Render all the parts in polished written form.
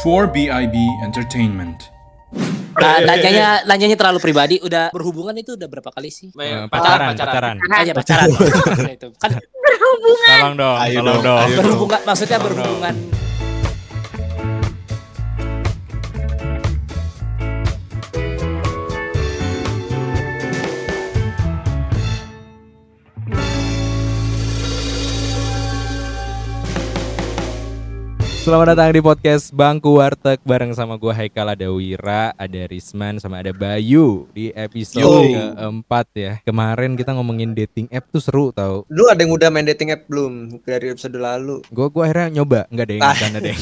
for BIB Entertainment. Nanyanya terlalu pribadi. Udah berhubungan itu udah berapa kali sih? Pacaran. Itu kan berhubungan. Tolong dong. Berhubungan maksudnya berhubungan. Selamat datang di podcast Bangku Warteg bareng sama gue Haikal, ada Wira, ada Risman, sama ada Bayu di episode keempat ya. Kemarin kita ngomongin dating app tuh seru tau. Lu ada yang udah main dating app belum dari episode lalu? Gue akhirnya nyoba, nggak ada yang.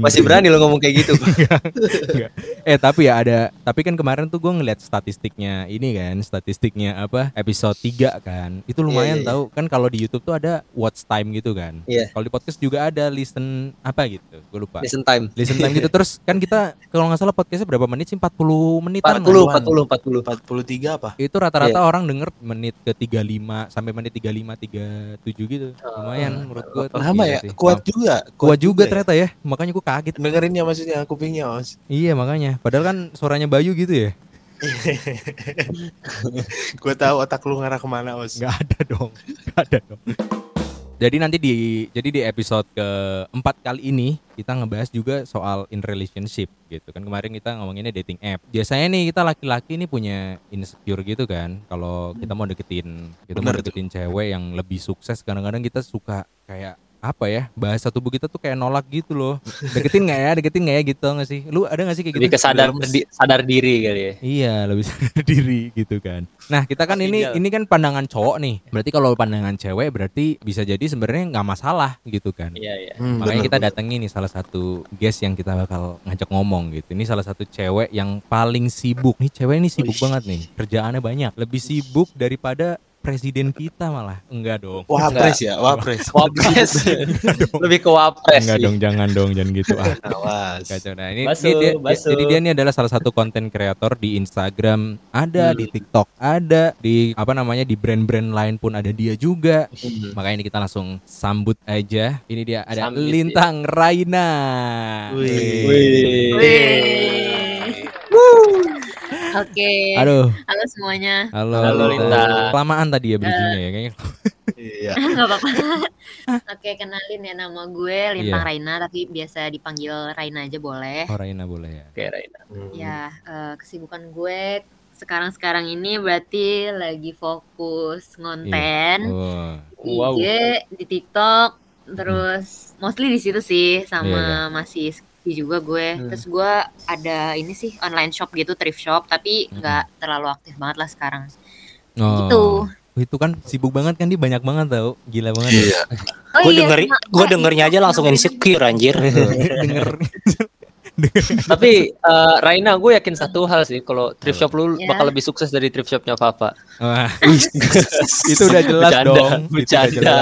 Masih berani lo ngomong kayak gitu? Enggak. Tapi kan kemarin tuh gue ngeliat statistiknya ini kan, statistiknya apa episode 3 kan, itu lumayan tau kan. Kalau di YouTube tuh ada watch time gitu kan. Kalau di podcast juga ada listen apa gitu, gue lupa. Listen time gitu. Terus kan kita kalau nggak salah podcastnya berapa menit sih? 40 menitan. 43 apa? Itu rata-rata orang denger menit ke 35 sampai menit 35, 37 gitu. Lumayan menurut gue. Lama ya? Kuat juga ternyata ya. Makanya gue kaget. Dengerinnya maksudnya kupingnya, Os. Iya, makanya. Padahal kan suaranya Bayu gitu ya. Gue tahu otak lu ngarah kemana, Os. Nggak ada dong. Jadi di episode keempat kali ini kita ngebahas juga soal in relationship gitu kan. Kemarin kita ngomonginnya dating app. Biasanya nih kita laki-laki nih punya insecure gitu kan. Kalau kita mau deketin, cewek yang lebih sukses, kadang-kadang kita suka kayak apa ya, bahasa tubuh kita tuh kayak nolak gitu loh. Deketin nggak ya gitu nggak sih? Lu ada nggak sih kayak gitu? Lebih sadar diri kali ya. Iya, lebih sadar diri gitu kan. Nah kita kan ini kan pandangan cowok nih. Berarti kalau pandangan cewek berarti bisa jadi sebenarnya nggak masalah gitu kan. Iya. Makanya kita datengin nih salah satu guest yang kita bakal ngajak ngomong gitu. Ini salah satu cewek yang paling sibuk. Nih cewek ini sibuk banget nih. Kerjaannya banyak. Lebih sibuk daripada presiden kita malah. Enggak dong. Wapres. Lebih ke wapres. Enggak dong, jangan gitu. Awas. Kacau. Nah, ini jadi dia ini adalah salah satu konten kreator di Instagram, ada di TikTok, ada di di brand-brand lain pun ada dia juga. Makanya ini kita langsung sambut aja. Ini dia ada Lintang Raina. Wih. Oke. Halo semuanya. Halo Lintang. Kelamaan tadi ya bridging-nya ya kayaknya. Iya. Enggak apa-apa. Oke, kenalin ya, nama gue Lintang Raina, tapi biasa dipanggil Raina aja boleh. Oh, Raina boleh ya. Oke, Raina. Ya, kesibukan gue sekarang ini berarti lagi fokus ngonten. Wow. Di TikTok, terus mostly di situ sih sama masih juga gue. Terus gue ada ini sih online shop gitu, thrift shop, tapi nggak terlalu aktif banget lah sekarang. Gitu. Itu kan sibuk banget kan, dia banyak banget tau, gila banget. Iya. Gue dengernya aja langsung insecure anjir. Tapi Raina, gue yakin satu hal sih, kalau thrift shop lu bakal lebih sukses dari thrift shopnya Papa. Itu udah jelas dong. Bercanda.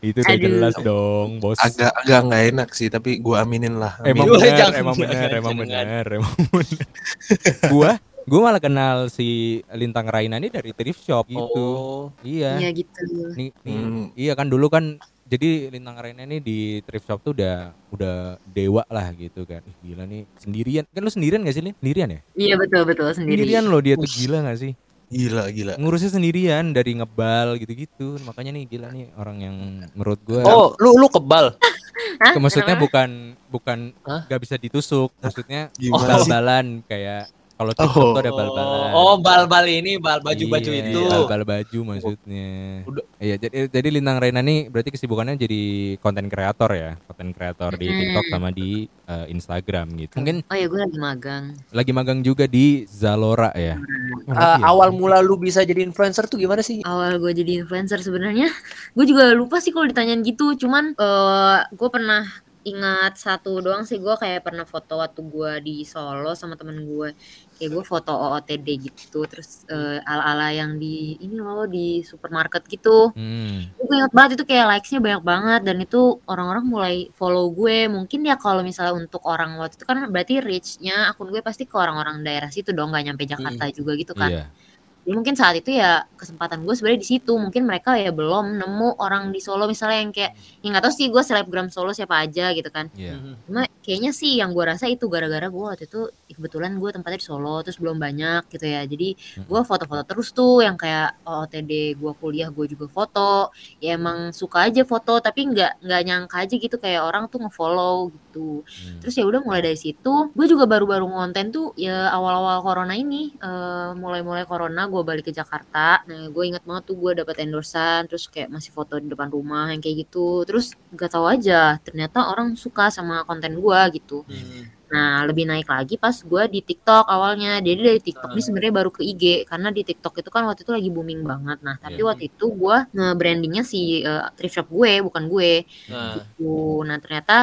Itu udah jelas dong, bos. Agak nggak enak sih, tapi gue aminin lah. Emang bener. Gue malah kenal si Lintang Raina ini dari thrift shop gitu. Iya. Iya gitu. Iya kan, dulu kan. Jadi Lintang Raina ini di thrift shop tuh udah dewa lah gitu kan. Gila nih, sendirian. Kan lu sendirian gak sih, Lin? Sendirian ya? Iya, betul sendirian. Sendirian loh dia tuh, gila gak sih? Gila. Ngurusnya sendirian dari ngebal gitu-gitu. Makanya nih gila nih orang yang menurut gue. Oh, lu kebal. Hah? Maksudnya bukan gak bisa ditusuk. Maksudnya bal-balan kayak kalau TikTok tuh ada bal-balan. Oh, bal-bal ini, bal baju-baju itu. Bal baju maksudnya. Iya, jadi Lintang Raina nih berarti kesibukannya jadi konten kreator ya. Konten kreator di TikTok sama di Instagram gitu. Mungkin gue lagi magang juga di Zalora ya. Awal mula lu bisa jadi influencer tuh gimana sih? Awal gue jadi influencer sebenarnya gue juga lupa sih kalau ditanyain gitu. Cuman gue pernah ingat satu doang sih, gue kayak pernah foto waktu gue di Solo sama temen gue, kayak gue foto OOTD gitu, terus ala-ala yang di ini loh di supermarket gitu. Gue ingat banget itu kayak likesnya banyak banget, dan itu orang-orang mulai follow gue. Mungkin ya kalau misalnya untuk orang waktu itu kan berarti reachnya akun gue pasti ke orang-orang daerah situ dong, nggak nyampe Jakarta juga gitu kan. Jadi mungkin saat itu ya kesempatan gue sebenarnya di situ. Mungkin mereka ya belum nemu orang di Solo misalnya yang kayak, yang nggak tahu sih gue selebgram Solo siapa aja gitu kan. Cuma kayaknya sih yang gue rasa itu gara-gara gue waktu itu ya kebetulan gue tempatnya di Solo terus belum banyak gitu ya. Jadi gue foto-foto terus tuh yang kayak OOTD gue kuliah gue juga foto. Ya emang suka aja foto tapi nggak nyangka aja gitu kayak orang tuh ngefollow gitu. Terus ya udah mulai dari situ. Gue juga baru-baru ngonten tuh ya awal-awal corona ini, mulai-mulai corona gue balik ke Jakarta. Nah gue ingat banget tuh gue dapet endorsean terus kayak masih foto di depan rumah yang kayak gitu. Terus gak tahu aja ternyata orang suka sama konten gue gitu. Nah lebih naik lagi pas gue di TikTok awalnya. Jadi dari TikTok ini sebenarnya baru ke IG karena di TikTok itu kan waktu itu lagi booming banget. Nah tapi waktu itu gue nge-brandingnya si thrift shop gue bukan gue gitu. Nah ternyata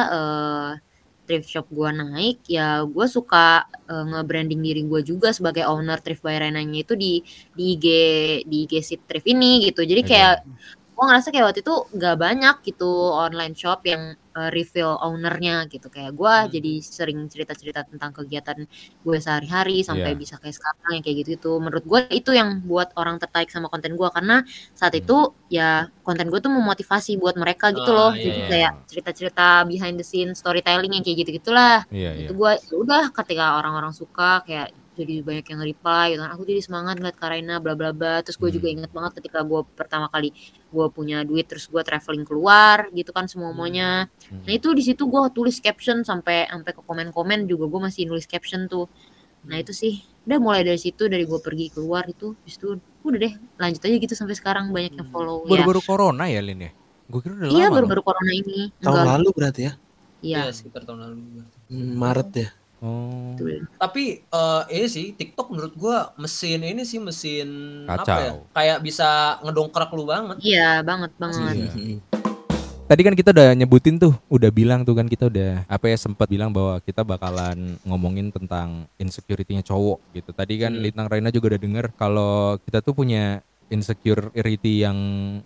thrift shop gue naik, ya gue suka nge-branding diri gue juga sebagai owner thrift by Rainanya itu di IG si thrift ini gitu. Jadi kayak gue ngerasa kayak waktu itu gak banyak gitu online shop yang reveal ownernya gitu. Kayak gue jadi sering cerita-cerita tentang kegiatan gue sehari-hari sampai bisa kayak sekarang yang kayak gitu-gitu. Menurut gue itu yang buat orang tertarik sama konten gue karena saat itu ya konten gue tuh memotivasi buat mereka gitu loh. Jadi kayak cerita-cerita behind the scene storytelling yang kayak gitu-gitulah. Itu gue udah ketika orang-orang suka kayak jadi banyak yang reply gitu kan. Aku jadi semangat ngeliat Kak Raina bla bla bla. Terus gue juga inget banget ketika gue pertama kali gue punya duit terus gue traveling keluar gitu kan semuanya. Nah itu di situ gue tulis caption sampai ke komen-komen juga gue masih nulis caption tuh. Nah itu sih udah mulai dari situ dari gue pergi keluar itu habis itu udah deh lanjut aja gitu sampai sekarang banyak yang follow. Baru-baru corona ya Lin ya? Gue kira udah lama. Iya baru-baru corona ini. Tahun lalu berarti ya? Iya sekitar tahun lalu. Maret ya. Tapi ini sih TikTok menurut gua mesin kacau. Apa ya? Kayak bisa ngedongkrak lu banget. Iya, banget. Tadi kan kita udah nyebutin tuh, udah bilang tuh kan kita udah sempat bilang bahwa kita bakalan ngomongin tentang insecurity-nya cowok gitu. Tadi kan Lintang Raina juga udah denger kalau kita tuh punya insecurity yang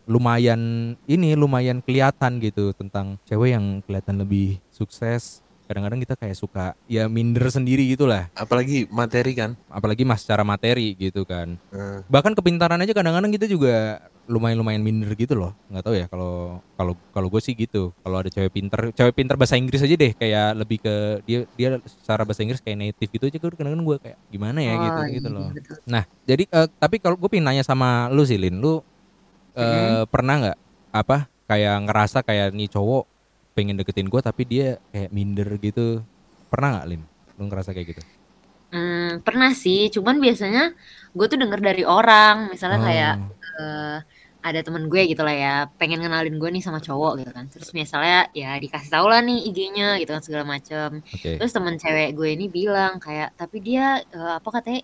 lumayan kelihatan gitu tentang cewek yang kelihatan lebih sukses. Kadang-kadang kita kayak suka ya minder sendiri gitulah. Apalagi secara materi gitu kan. Bahkan kepintaran aja kadang-kadang kita juga lumayan minder gitu loh. Nggak tahu ya kalau gue sih gitu. Kalau ada cewek pinter bahasa Inggris aja deh kayak lebih ke dia secara bahasa Inggris kayak native gitu aja kadang-kadang gue kayak gimana ya gitu loh. Betul. Nah, jadi tapi kalau gue pengen nanya sama lu sih Lin, lu pernah nggak kayak ngerasa kayak nih cowok pengen deketin gue tapi dia kayak minder gitu. Pernah gak Lin? Lu ngerasa kayak gitu? Pernah sih, cuman biasanya gue tuh denger dari orang. Misalnya kayak ada temen gue gitu lah ya, pengen kenalin gue nih sama cowok gitu kan. Terus misalnya ya dikasih tau lah nih IG-nya gitu kan segala macem. Terus temen cewek gue ini bilang kayak, tapi dia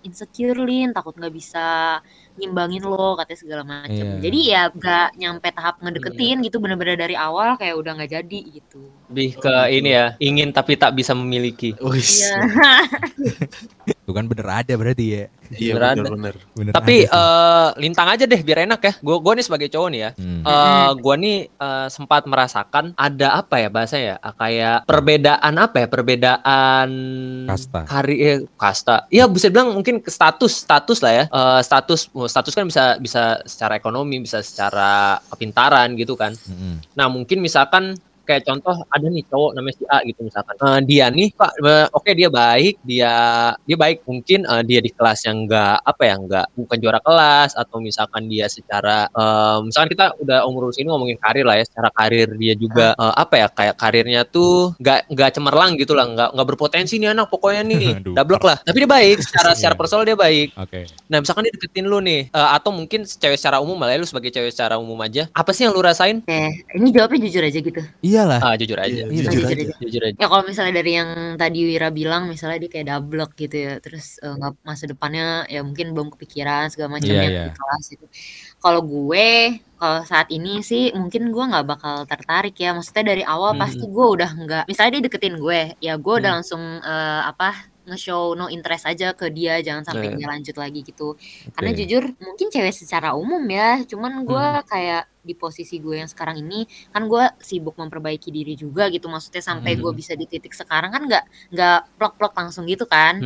insecure Lin, takut gak bisa nyimbangin lo katanya segala macam. Jadi ya gak nyampe tahap ngedeketin gitu, bener-bener dari awal kayak udah gak jadi gitu. Lebih ke ini ya, ingin tapi tak bisa memiliki. Iya. Itu kan bener ada berarti ya. Iya bener. Tapi Lintang aja deh biar enak ya. Gue nih sebagai cowok nih ya. Gue nih sempat merasakan ada bahasanya ya, kayak perbedaan perbedaan kasta. Iya bisa bilang mungkin status lah ya. Status kan bisa secara ekonomi, bisa secara kepintaran gitu kan. Nah mungkin misalkan kayak contoh ada nih cowok namanya si A gitu misalkan. Dia nih Pak, dia baik, dia baik mungkin dia di kelas yang enggak bukan juara kelas atau misalkan dia secara misalkan kita udah umur ini ngomongin karir lah ya, secara karir dia juga kayak karirnya tuh enggak cemerlang gitu lah, enggak berpotensi nih anak pokoknya nih. Dablek lah. Tapi dia baik secara personal dia baik. Okay. Nah, misalkan dia deketin lu nih atau mungkin cewek secara umum lah ya, lu sebagai cewek secara umum aja. Apa sih yang lu rasain? Ini jawabnya jujur aja gitu. Iyalah. Jujur aja. Ya kalau misalnya dari yang tadi Wira bilang misalnya dia kayak double gitu ya, terus masa depannya ya mungkin belum kepikiran segala macam di kelas itu. Kalau gue saat ini sih mungkin gue nggak bakal tertarik ya, maksudnya dari awal pasti gue udah nggak. Misalnya dia deketin gue, ya gue udah langsung nge-show no interest aja ke dia, jangan sampai dia lanjut lagi gitu. Karena jujur mungkin cewek secara umum ya, cuman gue kayak di posisi gue yang sekarang ini kan gue sibuk memperbaiki diri juga gitu, maksudnya sampai gue bisa di titik sekarang kan nggak plok-plok langsung gitu kan.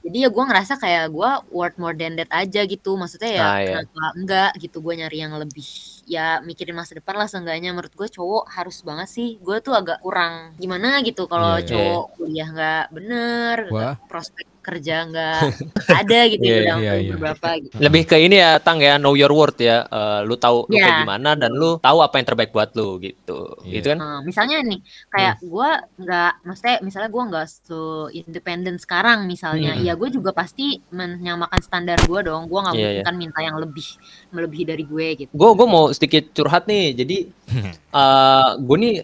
Jadi ya gue ngerasa kayak gue worth more than that aja gitu, maksudnya ya kenapa enggak gitu, gue nyari yang lebih ya mikirin masa depan lah seenggaknya. Menurut gue cowok harus banget sih, gue tuh agak kurang gimana gitu kalau cowok kuliah nggak bener, prospek kerja nggak ada gitu dalam beberapa gitu. Lebih ke ini ya Tang ya, know your worth ya, lu tahu lu kayak gimana dan lu tahu apa yang terbaik buat lu gitu, gitu kan. Misalnya nih kayak gue nggak, maksudnya misalnya gue nggak independen sekarang misalnya, ya gue juga pasti menyamakan standar gue dong, gue nggak mungkin kan minta yang lebih melebihi dari gue gitu. Gue mau sedikit curhat nih, jadi gue nih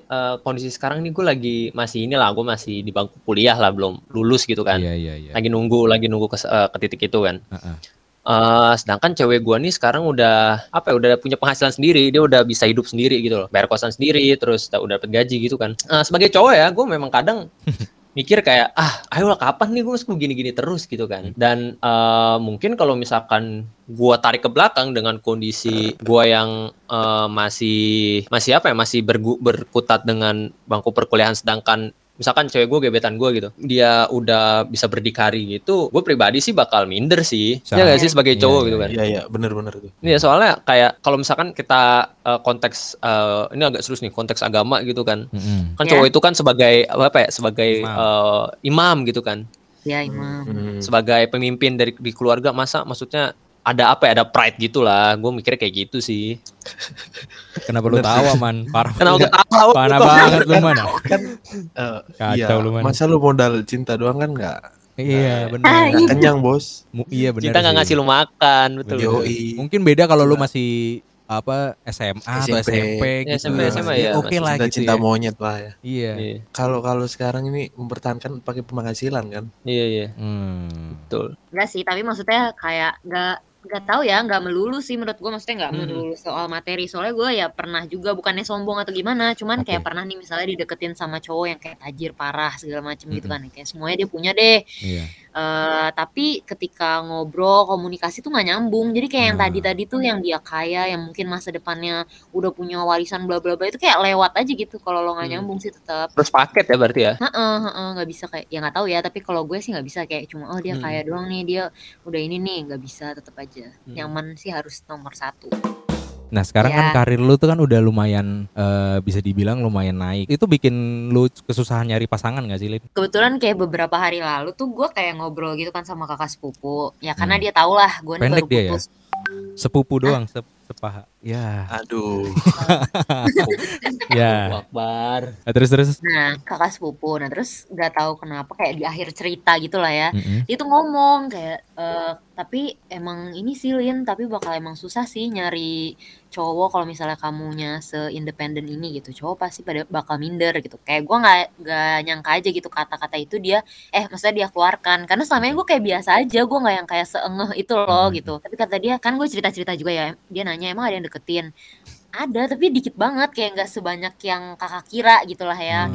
kondisi sekarang nih gue lagi masih inilah, gue masih di bangku kuliah lah, belum lulus gitu kan. Lagi nunggu ke titik itu kan. Sedangkan cewek gue nih sekarang udah udah punya penghasilan sendiri, dia udah bisa hidup sendiri gitu loh, bayar kosan sendiri, terus udah dapat gaji gitu kan. Sebagai cowok ya, gue memang kadang mikir kayak ayolah kapan nih gue harus gini-gini terus gitu kan. Dan mungkin kalau misalkan gue tarik ke belakang dengan kondisi gue yang masih berkutat dengan bangku perkuliahan, sedangkan misalkan cewek gue, gebetan gue gitu, dia udah bisa berdikari gitu, gue pribadi sih bakal minder sih. Iya gak sih sebagai cowok gitu kan? Iya, bener-bener tuh. Iya, soalnya kayak kalau misalkan kita konteks, ini agak serius nih, konteks agama gitu kan. Kan cowok itu kan sebagai, sebagai imam gitu kan. Iya, imam. Sebagai pemimpin di keluarga, maksudnya ada ada pride gitulah, gue mikirnya kayak gitu sih. Kenapa lu tawa man? Parah. Kenapa lu tawa? Parah banget lu man. Kacau lu man. Masa lu modal cinta doang kan nggak? Iya benar. Kenyang bos. Iya benar. Kita nggak ngasih lu makan, betul. Mungkin beda kalau lu masih SMA atau SMP gitu. Oke lah gitu. Cinta monyet lah ya. Iya. Kalau sekarang ini mempertahankan pakai penghasilan kan? Iya. Betul. Enggak sih, tapi maksudnya kayak nggak tahu ya, nggak melulu sih menurut gue, maksudnya nggak melulu soal materi, soalnya gue ya pernah juga, bukannya sombong atau gimana, cuman kayak pernah nih misalnya dideketin sama cowok yang kayak tajir parah segala macem gitu kan, kayak semuanya dia punya deh. Tapi ketika ngobrol komunikasi tuh nggak nyambung, jadi kayak yang tadi tuh yang dia kaya, yang mungkin masa depannya udah punya warisan bla bla bla, itu kayak lewat aja gitu kalau lo nggak nyambung sih tetap. Terus paket ya berarti ya? Nggak bisa kayak, ya nggak tahu ya, tapi kalau gue sih nggak bisa kayak cuma dia kaya doang nih, dia udah ini nih, nggak bisa, tetap aja. Nyaman sih harus nomor satu. Nah sekarang kan karir lu tuh kan udah lumayan, bisa dibilang lumayan naik. Itu bikin lu kesusahan nyari pasangan gak sih Lin? Kebetulan kayak beberapa hari lalu tuh gue kayak ngobrol gitu kan sama kakak sepupu. Ya karena dia tau lah gue nih baru putus. Sepupu doang sepaha. Ya. Aduh. Ya. Akbar. Nah, terus. Nah, kakak sepupu. Nah, terus enggak tahu kenapa kayak di akhir cerita gitu lah ya. Dia tuh ngomong kayak tapi emang ini sih Lin, tapi bakal emang susah sih nyari cowok kalau misalnya kamunya se-independen ini gitu. Cowok pasti pada bakal minder gitu. Kayak gue enggak nyangka aja gitu kata-kata itu dia maksudnya dia keluarkan. Karena selama ini gue kayak biasa aja, gue enggak yang kayak seengeh itu loh gitu. Tapi kata dia kan gue cerita-cerita juga ya. Dia nanya emang ada yang deketin, ada tapi dikit banget, kayak nggak sebanyak yang kakak kira gitulah ya.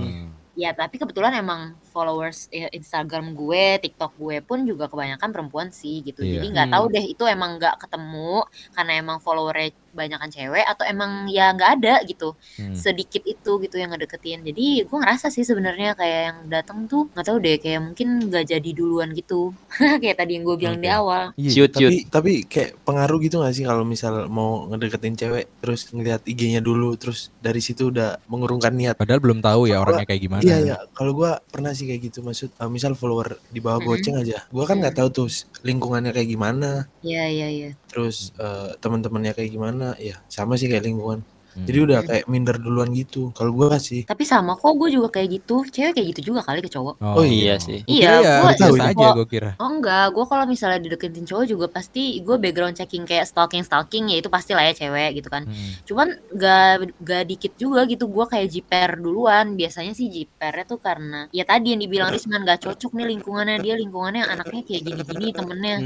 Ya tapi kebetulan emang followers Instagram gue, TikTok gue pun juga kebanyakan perempuan sih gitu. Jadi nggak tahu deh itu emang nggak ketemu karena emang followernya banyakan cewek atau emang ya nggak ada gitu, sedikit itu gitu yang ngedeketin. Jadi gue ngerasa sih sebenarnya kayak yang datang tuh nggak tahu deh, kayak mungkin nggak jadi duluan gitu. Kayak tadi yang gue bilang di awal. Iya, tapi kayak pengaruh gitu nggak sih kalau misal mau ngedeketin cewek terus ngeliat IG-nya dulu, terus dari situ udah mengurungkan niat. Padahal belum tahu ya orangnya kayak gimana. Iya. Kalau gue pernah sih kayak gitu, maksud misal follower di bawah goceng aja, gue kan nggak tahu tuh lingkungannya kayak gimana. Iya. Terus teman-temannya kayak gimana, ya sama sih kayak lingkungan. Jadi udah kayak minder duluan gitu kalau gue sih. Tapi sama kok, gue juga kayak gitu. Cewek kayak gitu juga kali ke cowok. Oh iya sih. Iya gue tahu aja gue kira. Oh enggak, gue kalau misalnya dideketin cowok juga pasti gue background checking kayak stalking ya, itu pasti lah ya cewek gitu kan. Cuman gak dikit juga gitu gue kayak jiper duluan. Biasanya sih jipernya tuh karena ya tadi yang dibilang Risman, gak cocok nih lingkungannya, dia lingkungannya anaknya kayak gini-gini temennya.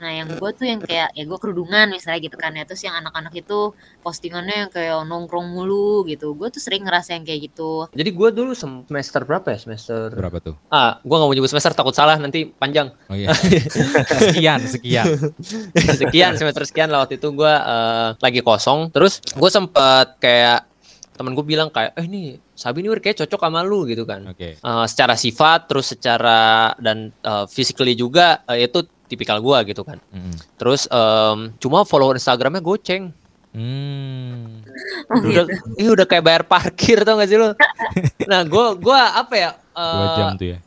Nah yang gue tuh yang kayak ya gue kerudungan misalnya gitu kan ya, terus yang anak-anak itu postingan kerjaannya yang kayak nongkrong mulu gitu. Gue tuh sering ngerasa yang kayak gitu. Jadi gue dulu semester berapa ya? Semester berapa tuh? Ah, gue gak mau nyebut semester, takut salah nanti panjang. Oh iya. Sekian semester sekian lah waktu itu gue lagi kosong. Terus gue sempet kayak temen gue bilang kayak, nih Sabi ini kayak cocok sama lu gitu kan. Okay. Secara sifat, terus secara dan physically juga itu tipikal gue gitu kan. Mm-hmm. Terus cuma follow Instagramnya goceng. Udah kayak bayar parkir tau gak sih lu? Nah gue apa ya? 2 jam tuh ya.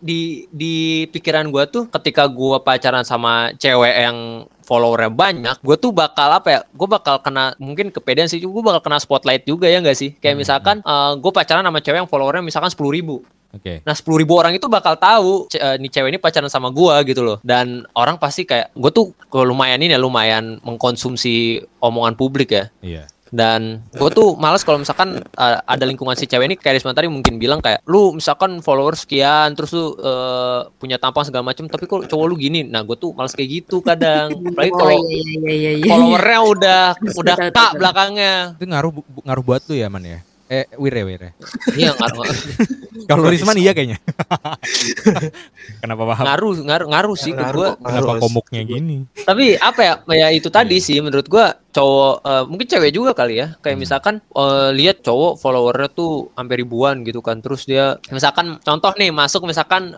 Di pikiran gue tuh ketika gue pacaran sama cewek yang followernya banyak, gue tuh bakal apa ya, gue bakal kena, mungkin kepedean sih, gue bakal kena spotlight juga ya gak sih? Kayak misalkan gue pacaran sama cewek yang followernya misalkan 10,000. Okay. Nah 10,000 orang itu bakal tahu nih cewek ini pacaran sama gue gitu loh. Dan orang pasti kayak, gue tuh lumayan ini ya, lumayan mengkonsumsi omongan publik ya. Iya. Yeah. Dan gue tuh malas kalau misalkan ada lingkungan si cewek ini kayak Risman tadi mungkin bilang kayak lu misalkan follower sekian terus lu punya tampang segala macam tapi kok cowok lu gini. Nah gue tuh malas kayak gitu kadang, apalagi kalau followernya udah tak belakangnya itu ngaruh buat lu ya Man ya. Wire. Iya ngaruh. Kalau Risman iya kayaknya. Kenapa paham? Ngaruh sih ke gue. Kenapa komuknya gini? Tapi apa ya? Ya itu tadi sih menurut gue cowok mungkin cewek juga kali ya. Kayak misalkan lihat cowok followernya tuh hampir ribuan gitu kan. Terus dia misalkan contoh nih masuk misalkan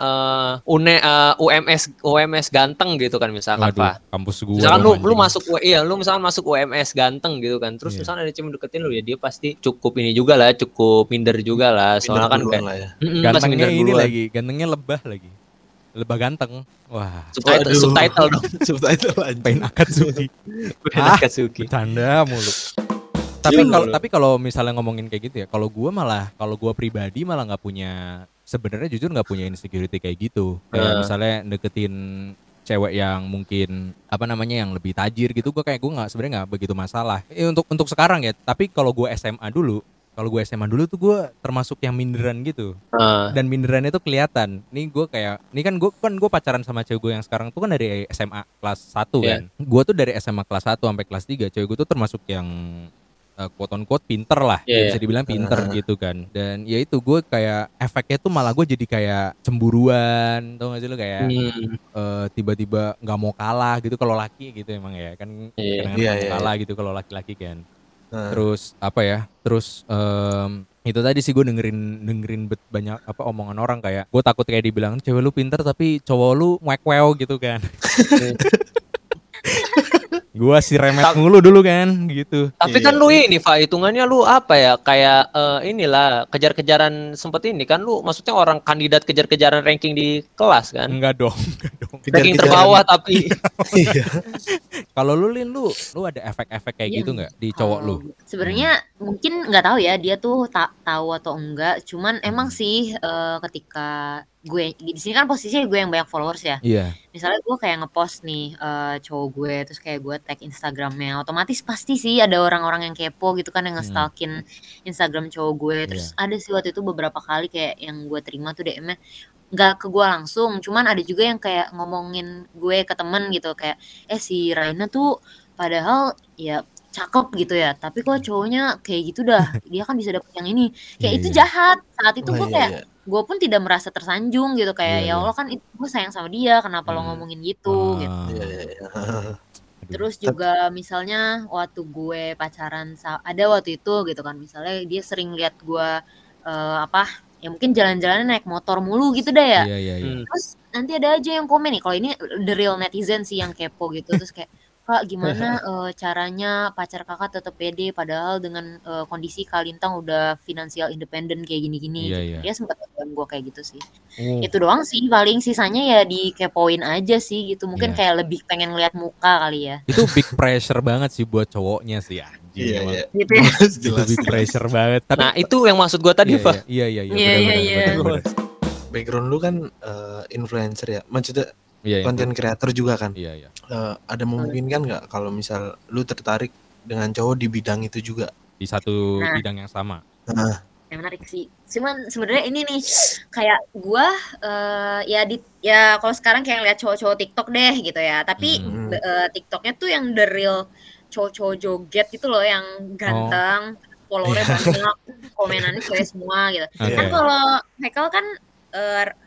UMS ganteng gitu kan misalkan. Waduh, kampus gue. Misalkan lu masuk UMS ganteng gitu kan. Terus misalkan ada cewek deketin lu ya dia pasti cukup ini juga lah, cukup minder juga lah, soalnya kan kayak ya. Gantengnya ini lagi, gantengnya lebah ganteng. Wah, subtitle dong. Subtitle aja. Pain Akatsuki. Bercanda mulu. Tapi kalau misalnya ngomongin kayak gitu ya, kalau gue pribadi malah nggak punya, sebenarnya jujur nggak punya insecurity kayak gitu. Kayak misalnya deketin cewek yang mungkin yang lebih tajir gitu, gue sebenarnya nggak begitu masalah. Untuk sekarang ya. Tapi kalau gue SMA dulu. Kalau gue SMA dulu tuh gue termasuk yang minderan gitu. Dan minderannya tuh kelihatan. Nih gue kayak, gue pacaran sama cewek gue yang sekarang tuh kan dari SMA kelas 1 kan. Gue tuh dari SMA kelas 1 sampai kelas 3 cewek gue tuh termasuk yang quote on quote pinter lah, bisa dibilang pinter gitu kan. Dan ya itu gue kayak efeknya tuh malah gue jadi kayak cemburuan, tau gak sih lo kayak tiba-tiba nggak mau kalah gitu kalau laki gitu emang ya kan kalah gitu kalau laki-laki kan. Terus itu tadi sih gue dengerin banyak omongan orang kayak gue takut kayak dibilang cewek lu pinter tapi cowok lu mwek-wew gitu kan. Gue si remet mulu dulu kan gitu. Tapi kan lu ini hitungannya lu apa ya kayak inilah kejar-kejaran sempet ini kan lu maksudnya orang kandidat kejar-kejaran ranking di kelas kan. Enggak dong. Ranking terbawah tapi iya. Kalau lu Lin, lu ada efek-efek kayak gitu nggak di cowok lu? Sebenarnya mungkin nggak tahu ya dia tuh tahu atau enggak. Cuman emang sih ketika gue di sini kan posisinya gue yang banyak followers ya. Iya. Misalnya gue kayak ngepost nih cowok gue terus kayak gue tag Instagramnya, otomatis pasti sih ada orang-orang yang kepo gitu kan yang ngestalkin Instagram cowok gue. Terus ada sih waktu itu beberapa kali kayak yang gue terima tuh DM-nya. Gak ke gue langsung, cuman ada juga yang kayak ngomongin gue ke temen gitu kayak si Raina tuh padahal ya cakep gitu ya, tapi kok cowoknya kayak gitu dah, dia kan bisa dapet yang ini kayak itu jahat, saat itu gue kayak gue pun tidak merasa tersanjung gitu kayak ya Allah kan gue sayang sama dia, kenapa lo ngomongin gitu gitu. Terus juga misalnya waktu gue pacaran ada waktu itu gitu kan, misalnya dia sering lihat gue ya mungkin jalan-jalannya naik motor mulu gitu dah ya. Terus nanti ada aja yang komen nih. Kalau ini the real netizen sih yang kepo gitu. Terus kayak, Kak gimana caranya pacar kakak tetap pede padahal dengan kondisi Kak Lintang udah finansial independen kayak gini-gini. Dia sempat ngomong gue kayak gitu sih. Itu doang sih paling, sisanya ya dikepoin aja sih gitu. Mungkin kayak lebih pengen ngeliat muka kali ya. Itu big pressure banget sih buat cowoknya sih ya. Gitu ya. Lebih pressure banget. Nah, itu yang maksud gue tadi, Pak. Iya. Background lu kan influencer ya. Maksudnya konten creator juga kan. Iya. Ada memungkinkan enggak kalau misal lu tertarik dengan cowok di bidang itu juga? Di satu bidang yang sama. Yang menarik sih. Cuman sebenarnya ini nih kayak gua kalau sekarang kayak lihat cowok-cowok TikTok deh gitu ya. Tapi TikToknya tuh yang the real cowok-cowok joget gitu loh yang ganteng, followernya banyak, komenannya cewek semua gitu. Kan kalau Haikal kan